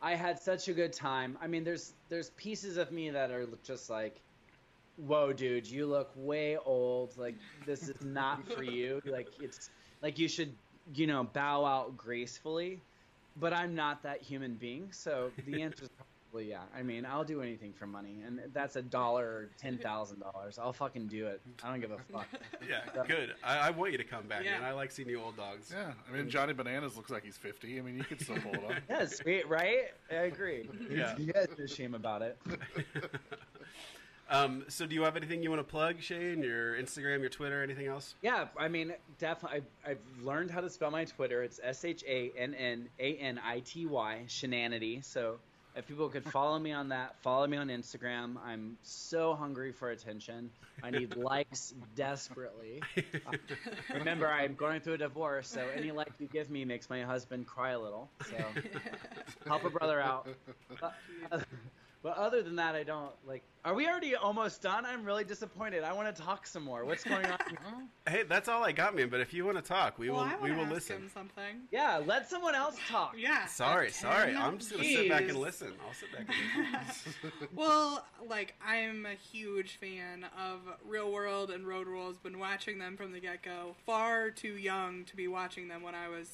I had such a good time. I mean, there's there's pieces of me that are just like, whoa, dude, you look way old. Like, this is not for you. Like, it's like you should, you know, bow out gracefully. But I'm not that human being, so the answer is probably yeah. I mean, I'll do anything for money, and that's a dollar or ten thousand dollars. I'll fucking do it. I don't give a fuck. Yeah, so, good. I, I want you to come back, yeah. man. I like seeing you old dogs. Yeah, I mean, Johnny Bananas looks like he's fifty. I mean, you could still hold on. Yeah, sweet, right? I agree. Yeah, you guys are ashamed about it. Um, so do you have anything you want to plug, Shane, your Instagram, your Twitter, anything else? Yeah, I mean, definitely. I've, I've learned how to spell my Twitter. It's S H A N N A N I T Y, Shenanity. So if people could follow me on that, follow me on Instagram. I'm so hungry for attention. I need likes desperately. Uh, remember, I'm going through a divorce, so any like you give me makes my husband cry a little. So help a brother out. Uh, But other than that, I don't, like, are we already almost done? I'm really disappointed. I want to talk some more. What's going on? Hey, that's all I got, man. But if you want to talk, we well, will we will ask listen. Him something. Yeah, let someone else talk. Yeah. Sorry, sorry. I'm just going to sit back and listen. I'll sit back and listen. Well, like, I'm a huge fan of Real World and Road Rules. Been watching them from the get-go. Far too young to be watching them when I was...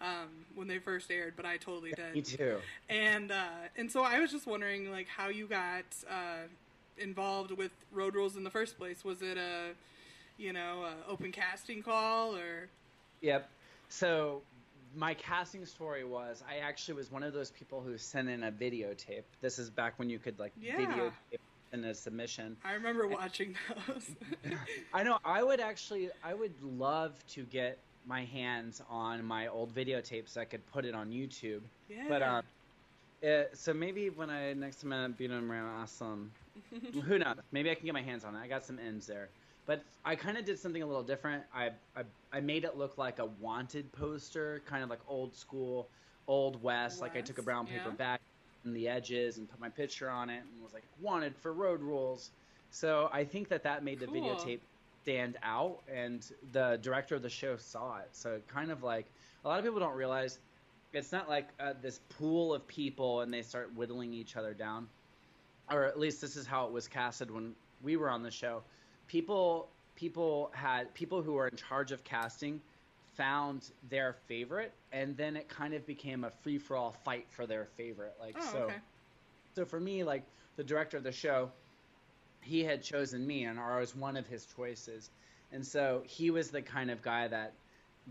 Um, when they first aired, but I totally did. Me too. And uh, and so I was just wondering, like, how you got uh, involved with Road Rules in the first place. Was it a, you know, a open casting call or? Yep. So my casting story was I actually was one of those people who sent in a videotape. This is back when you could like yeah. videotape in a submission. I remember and, watching those. I know. I would actually. I would love to get my hands on my old videotapes so I could put it on YouTube. Yeah. But um, it, so maybe when I next time I'm beating them around, ask them. Who knows? Maybe I can get my hands on it. I got some ends there, but I kind of did something a little different. I, I I made it look like a wanted poster, kind of like old school, old west. west like I took a brown paper yeah. bag and the edges and put my picture on it and was like wanted for Road Rules. So I think that that made cool. the videotape stand out, and the director of the show saw it. So it kind of like a lot of people don't realize it's not like uh, this pool of people and they start whittling each other down, or at least this is how it was casted when we were on the show. People people had people who were in charge of casting found their favorite, and then it kind of became a free for all fight for their favorite. Like oh, so, okay. so for me, like the director of the show, he had chosen me, and I was one of his choices. And so he was the kind of guy that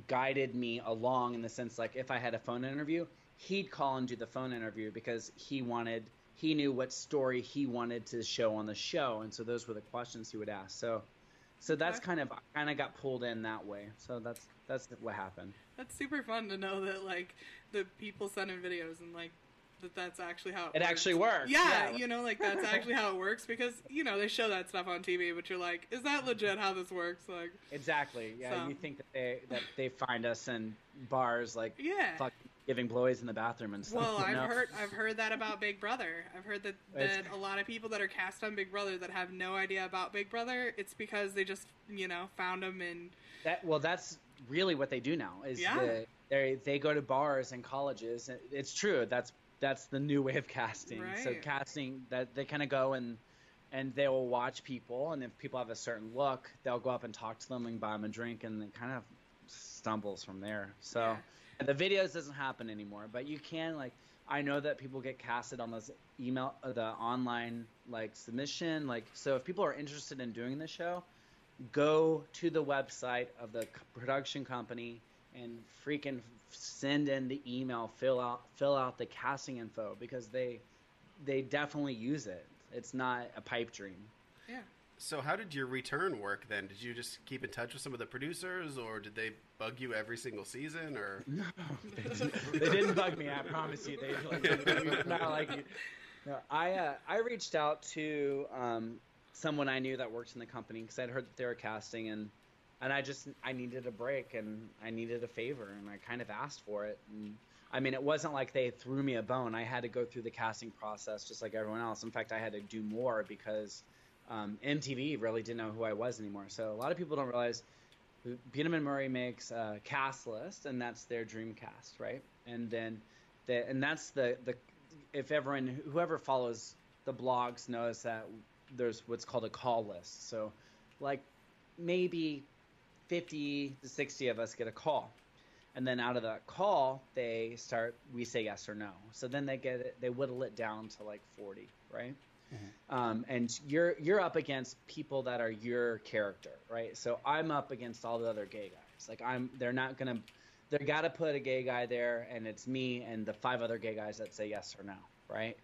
guided me along in the sense, like, if I had a phone interview, he'd call and do the phone interview because he wanted, he knew what story he wanted to show on the show. And so those were the questions he would ask. So, so that's kind of, I kind of got pulled in that way. So that's, that's what happened. That's super fun to know that, like, the people send in videos and, like, that that's actually how it, it works. actually works. Yeah, yeah, you know, like that's actually how it works because, you know, they show that stuff on T V, but you're like, is that legit how this works? Like, exactly. Yeah, so. You think that they that they find us in bars like yeah. fuck, giving blowies in the bathroom and stuff. Well, I've know? heard I've heard that about Big Brother. I've heard that, that a lot of people that are cast on Big Brother that have no idea about Big Brother, it's because they just, you know, found them and that well, that's really what they do now is yeah. the they they go to bars and colleges. It's true. That's that's the new way of casting. Right. So casting that they kind of go and and they will watch people, and if people have a certain look, they'll go up and talk to them and buy them a drink, and it kind of stumbles from there. So yeah. And the videos doesn't happen anymore, but you can like. I know that people get casted on those email, the online like submission. Like, so if people are interested in doing the show, go to the website of the production company and freaking send in the email, fill out, fill out the casting info, because they, they definitely use it. It's not a pipe dream. Yeah. So how did your return work then? Did you just keep in touch with some of the producers, or did they bug you every single season? Or no, they didn't, they didn't bug me. I promise you, they like, didn't. Not like you. No, I uh, I reached out to um, someone I knew that worked in the company, because I'd heard that they were casting, and and I just I needed a break and I needed a favor, and I kind of asked for it. And I mean, it wasn't like they threw me a bone. I had to go through the casting process just like everyone else. In fact, I had to do more because. Um, M T V really didn't know who I was anymore. So a lot of people don't realize Benjamin Murray makes a cast list, and that's their dream cast, right? And then the, and that's the, the if everyone, whoever follows the blogs knows that there's what's called a call list. So like maybe fifty to sixty of us get a call. And then out of that call, they start, we say yes or no. So then they get it, they whittle it down to like forty, right? Mm-hmm. Um, and you're you're up against people that are your character, right? So I'm up against all the other gay guys. Like I'm, they're not gonna, they're gotta put a gay guy there, and it's me and the five other gay guys that say yes or no, right?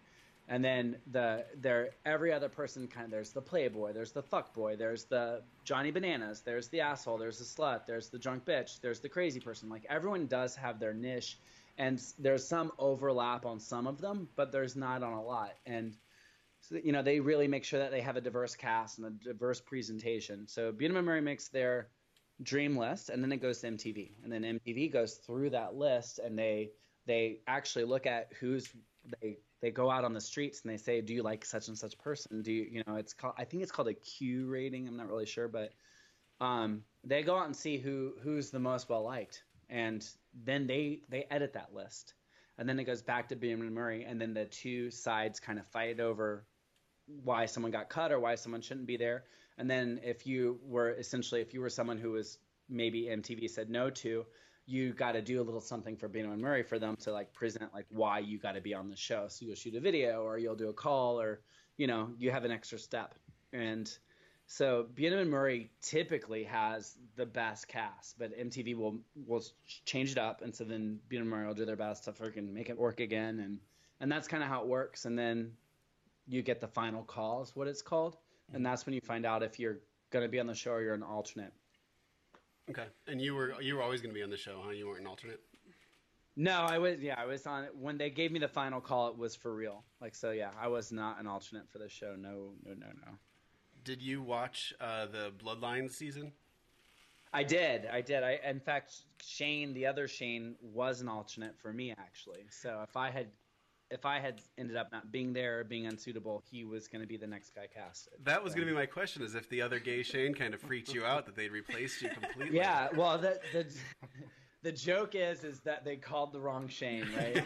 And then the there every other person kind of there's the playboy, there's the fuck boy, there's the Johnny Bananas, there's the asshole, there's the slut, there's the drunk bitch, there's the crazy person. Like everyone does have their niche, and there's some overlap on some of them, but there's not on a lot. And so, you know, they really make sure that they have a diverse cast and a diverse presentation. So Benjamin Murray makes their dream list, and then it goes to M T V. And then M T V goes through that list, and they they actually look at who's they they go out on the streets and they say, do you like such and such person? Do you, you know, it's called, I think it's called a Q rating. I'm not really sure, but um, they go out and see who who's the most well liked, and then they they edit that list, and then it goes back to Benjamin Murray, and then the two sides kind of fight over why someone got cut or why someone shouldn't be there. And then if you were essentially, if you were someone who was maybe M T V said no to, you got to do a little something for Benjamin Murray for them to like present like why you got to be on the show. So you'll shoot a video or you'll do a call or, you know, you have an extra step. And so Benjamin Murray typically has the best cast, but M T V will, will change it up. And so then Benjamin Murray will do their best to freaking make it work again. And, and that's kind of how it works. And then you get the final call is what it's called. And that's when you find out if you're going to be on the show or you're an alternate. Okay. And you were, you were always going to be on the show, huh? You weren't an alternate? No, I was, yeah, I was on it. When they gave me the final call, it was for real. Like, so yeah, I was not an alternate for the show. No, no, no, no. Did you watch uh, the Bloodlines season? I did. I did. I, in fact, Shane, the other Shane was an alternate for me actually. So if I had, If I had ended up not being there or being unsuitable, he was going to be the next guy casted. That was so. Going to be my question, is if the other gay Shane kind of freaked you out that they'd replaced you completely. Yeah, well, the the, the joke is is that they called the wrong Shane, right?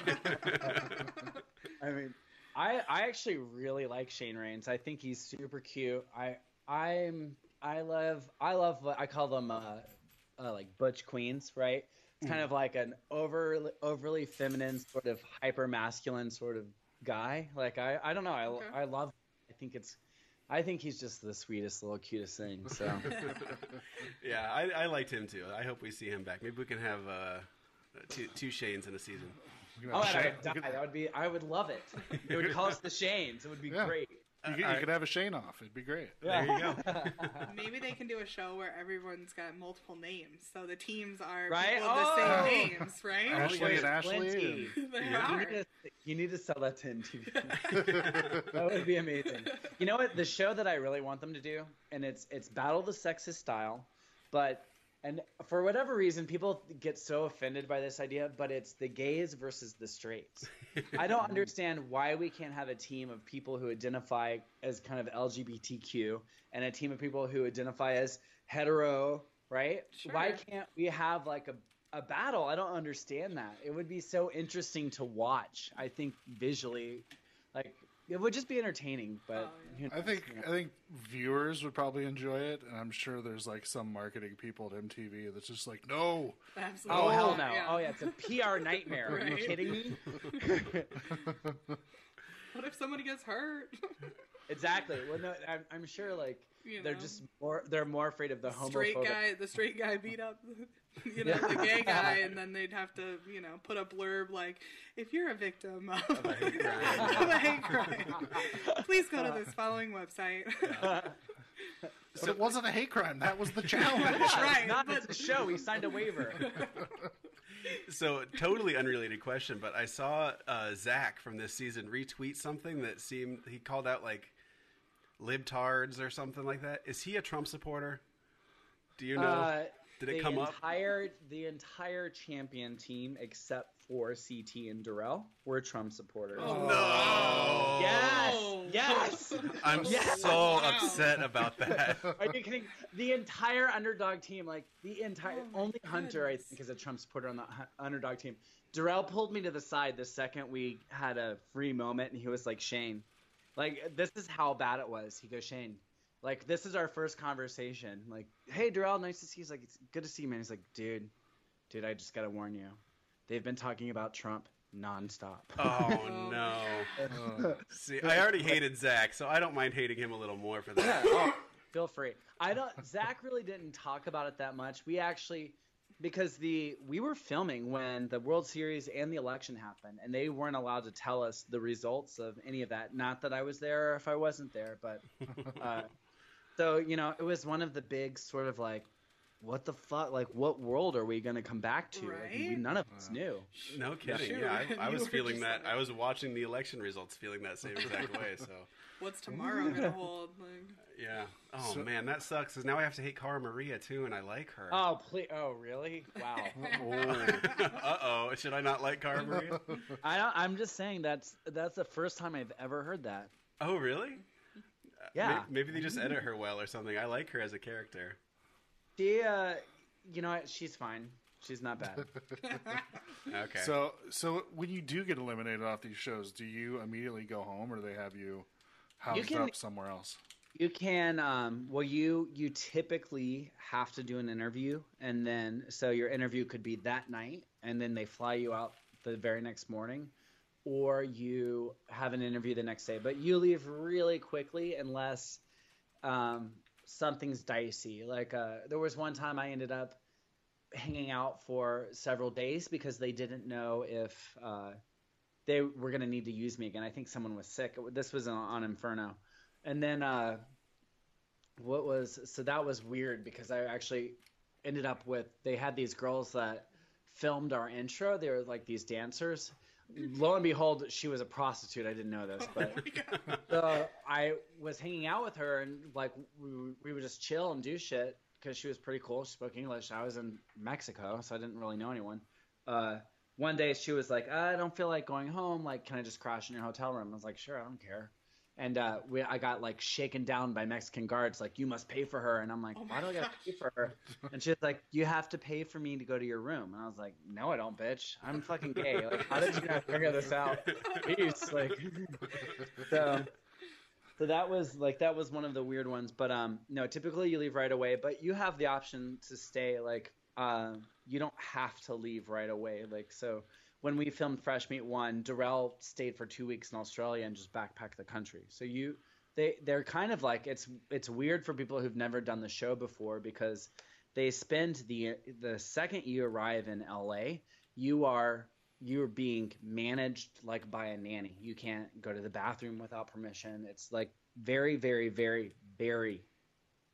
I mean, I I actually really like Shane Raines. I think he's super cute. I I'm I love I love I call them uh, uh, like butch queens, right? Kind of like an over, overly feminine sort of hyper masculine sort of guy. Like I, I don't know. I, okay. I love. I think it's. I think he's just the sweetest little cutest thing. So. Yeah, I, I liked him too. I hope we see him back. Maybe we can have uh, two two Shanes in a season. Oh, I would die. That would be. I would love it. It would call us the Shanes. It would be yeah. great. You, could, you could have a Shane off. It'd be great. Yeah. There you go. Maybe they can do a show where everyone's got multiple names, so the teams are right? people oh! the same names, right? Ashley and Ashley. And... Yeah. You, need to, you need to sell that to M T V. That would be amazing. You know what? The show that I really want them to do, and it's it's Battle of the Sexes style, but and for whatever reason, people get so offended by this idea, but it's the gays versus the straights. I don't understand why we can't have a team of people who identify as kind of L G B T Q and a team of people who identify as hetero, right? Sure. Why can't we have like a, a battle. I don't understand that. It would be so interesting to watch. I think visually, like, it would just be entertaining. But oh, yeah. I think you know. I think viewers would probably enjoy it, and I'm sure there's like some marketing people at M T V that's just like, no, absolutely. Oh hell no, yeah. Oh yeah, it's a P R nightmare. Right? Are you kidding me? What if somebody gets hurt? Exactly. Well, no, I'm, I'm sure like you they're know. just more they're more afraid of the homophobic. Straight guy, the straight guy beat up, you know, yeah. the gay guy, and then they'd have to, you know, put a blurb like, "If you're a victim of, of a hate crime, a hate crime please go to this following website." Yeah. So it wasn't a hate crime. That was the challenge. Right. Not but... the show. He signed a waiver. So totally unrelated question, but I saw uh, Zach from this season retweet something that seemed, he called out like libtards or something like that. Is he a Trump supporter? Do you know? Uh, Did it come entire, up? The entire champion team, except for C T and Darrell, were Trump supporters. Oh, no. Yes. Yes. I'm yes. so wow. upset about that. Are you kidding? The entire underdog team, like the entire, oh only goodness. Hunter, I think, is a Trump supporter on the underdog team. Darrell pulled me to the side the second we had a free moment, and he was like, Shane, like, this is how bad it was. He goes, Shane. Like, this is our first conversation. Like, hey, Darrell, nice to see you. He's like, it's good to see you, man. He's like, dude, dude, I just got to warn you. They've been talking about Trump nonstop. Oh, no. Oh. See, I already hated Zach, so I don't mind hating him a little more for that. Oh, feel free. I don't. Zach really didn't talk about it that much. We actually, because the we were filming when the World Series and the election happened, and they weren't allowed to tell us the results of any of that. Not that I was there or if I wasn't there, but uh, – so, you know, it was one of the big sort of like, what the fuck? Like, what world are we going to come back to? Right? Like, we, none of us knew. No kidding. Sure. Yeah, I, I was feeling that. Like... I was watching the election results feeling that same exact way. So, what's tomorrow going to hold? Like... Yeah. Oh, so, man, that sucks. Because now I have to hate Cara Maria, too, and I like her. Oh, please. Oh, really? Wow. Uh-oh. Should I not like Cara Maria? I don't, I'm just saying that's that's the first time I've ever heard that. Oh, really? Yeah, maybe, maybe they just edit her well or something. I like her as a character. She, uh, you know, she's fine. She's not bad. Okay. So, so when you do get eliminated off these shows, do you immediately go home, or do they have you housed you can, up somewhere else? You can. Um, well, you you typically have to do an interview, and then so your interview could be that night, and then they fly you out the very next morning. Or you have an interview the next day, but you leave really quickly unless um, something's dicey. Like uh, there was one time I ended up hanging out for several days because they didn't know if uh, they were going to need to use me again. I think someone was sick. This was on Inferno. And then uh, what was – so that was weird because I actually ended up with – they had these girls that filmed our intro. They were like these dancers. Lo and behold, she was a prostitute. I didn't know this, but uh, I was hanging out with her and like we, we would just chill and do shit because she was pretty cool. She spoke English. I was in Mexico, so I didn't really know anyone. Uh, one day she was like, I don't feel like going home. Like, can I just crash in your hotel room? I was like, sure, I don't care. And uh, we, I got like shaken down by Mexican guards. Like, you must pay for her. And I'm like, oh why do I got to pay for her? And she's like, you have to pay for me to go to your room. And I was like, no, I don't, bitch. I'm fucking gay. Like, how did you not figure this out? Peace. Like, so, so that was like that was one of the weird ones. But um, no, typically you leave right away. But you have the option to stay. Like, uh, you don't have to leave right away. Like, so. When we filmed Fresh Meat One, Darrell stayed for two weeks in Australia and just backpacked the country. So you, they, they're kind of like it's it's weird for people who've never done the show before because they spend the the second you arrive in L A, you are you're being managed like by a nanny. You can't go to the bathroom without permission. It's like very very very very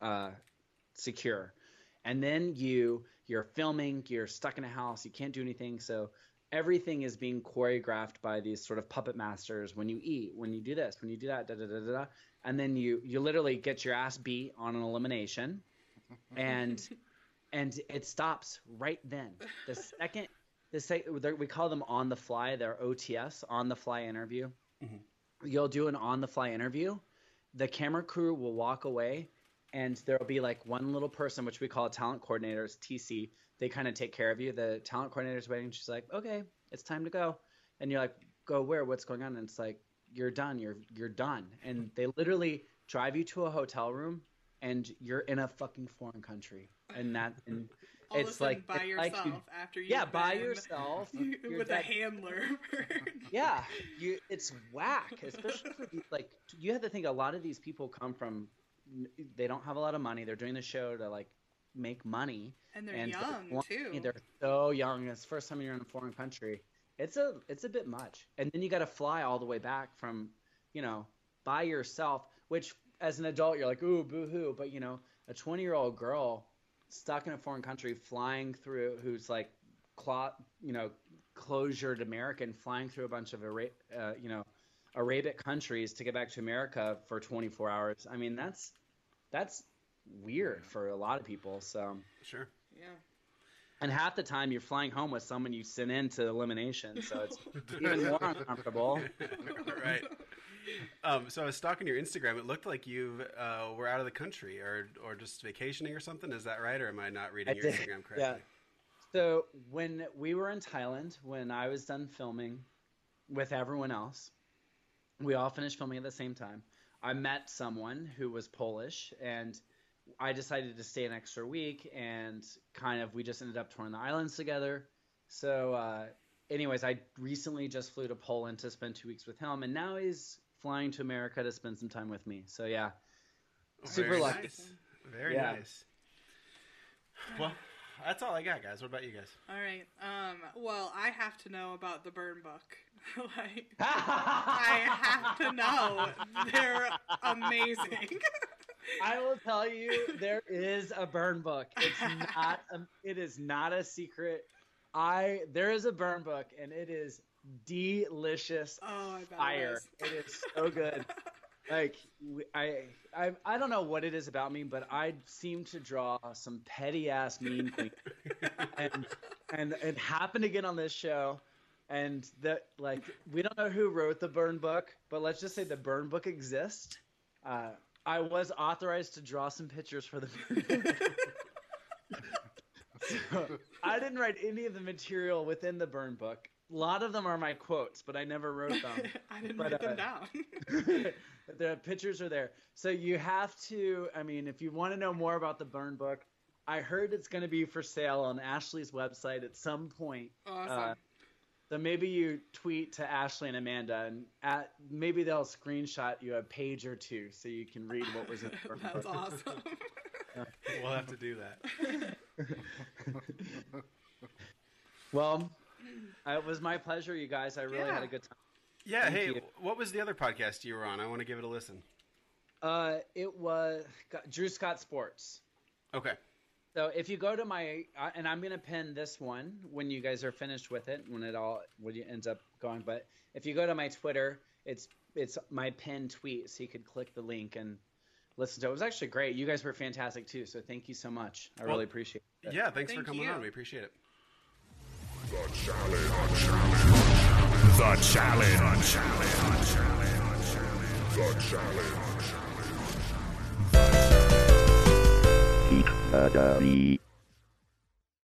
uh, secure. And then you you're filming. You're stuck in a house. You can't do anything. So everything is being choreographed by these sort of puppet masters when you eat, when you do this, when you do that, da da da da da. And then you, you literally get your ass beat on an elimination and and it stops right then. The second the second, we call them on the fly, they're O T S, on the fly interview. Mm-hmm. You'll do an on the fly interview, the camera crew will walk away And there'll be like one little person, which we call a talent coordinator, it's T C. They kind of take care of you. The talent coordinator's waiting. She's like, okay, it's time to go. And you're like, go where? What's going on? And it's like, you're done. You're you're done. And they literally drive you to a hotel room and you're in a fucking foreign country. And that and it's like by it's yourself like you, after you yeah by yourself you, with a handler. yeah, you it's whack, especially for, like you have to think a lot of these people come from they don't have a lot of money. They're doing the show to like make money, and they're and young like, too. They're so young. It's the first time you're in a foreign country. It's a it's a bit much, and then you got to fly all the way back from, you know, by yourself. Which as an adult you're like, ooh, boo hoo, but you know, a twenty year old girl stuck in a foreign country flying through who's like clot you know closured American flying through a bunch of Ara- uh, you know Arabic countries to get back to America for twenty-four hours. I mean that's that's weird for a lot of people. So sure, yeah, and half the time you're flying home with someone you sent into elimination, so it's even more uncomfortable. Right. Um, so I was stalking your Instagram. It looked like you uh, were out of the country or or just vacationing or something. Is that right, or am I not reading I your did. Instagram correctly? Yeah. So when we were in Thailand, when I was done filming with everyone else, we all finished filming at the same time. I met someone who was Polish, and I decided to stay an extra week, and kind of we just ended up touring the islands together. So uh, anyways, I recently just flew to Poland to spend two weeks with him, and now he's flying to America to spend some time with me. So yeah, super very lucky. Nice. Very yeah. nice. Well, that's all I got, guys. What about you guys? All right. Um, well, I have to know about the burn book. Like, I have to know. They're amazing. I will tell you, there is a burn book. It's not. A, it is not a secret. I there is a burn book, and it is delicious. Oh, I bet fire! It, it is so good. Like I, I, I don't know what it is about me, but I seem to draw some petty ass mean queen, and and it happened to get on this show. And that like we don't know who wrote the burn book, but let's just say the burn book exists. Uh, I was authorized to draw some pictures for the burn book. So, I didn't write any of the material within the burn book. A lot of them are my quotes, but I never wrote them. I didn't but, write them uh, down. The pictures are there. So you have to, I mean, if you want to know more about the burn book, I heard it's going to be for sale on Ashley's website at some point. Awesome. Uh, so maybe you tweet to Ashley and Amanda, and at, maybe they'll screenshot you a page or two so you can read what was in the burn That's book. That's awesome. We'll have to do that. Well, it was my pleasure, you guys. I really yeah. had a good time. Yeah. Thank hey, you. What was the other podcast you were on? I want to give it a listen. Uh, it was Drew Scott Sports. Okay. So if you go to my, and I'm going to pin this one when you guys are finished with it, when it all when it ends up going. But if you go to my Twitter, it's it's my pinned tweet, so you could click the link and listen to it. It was actually great. You guys were fantastic too. So thank you so much. I well, really appreciate it. Yeah. Thanks thank for coming you. on. We appreciate it. The Challenge. The Challenge. The Challenge. The Challenge.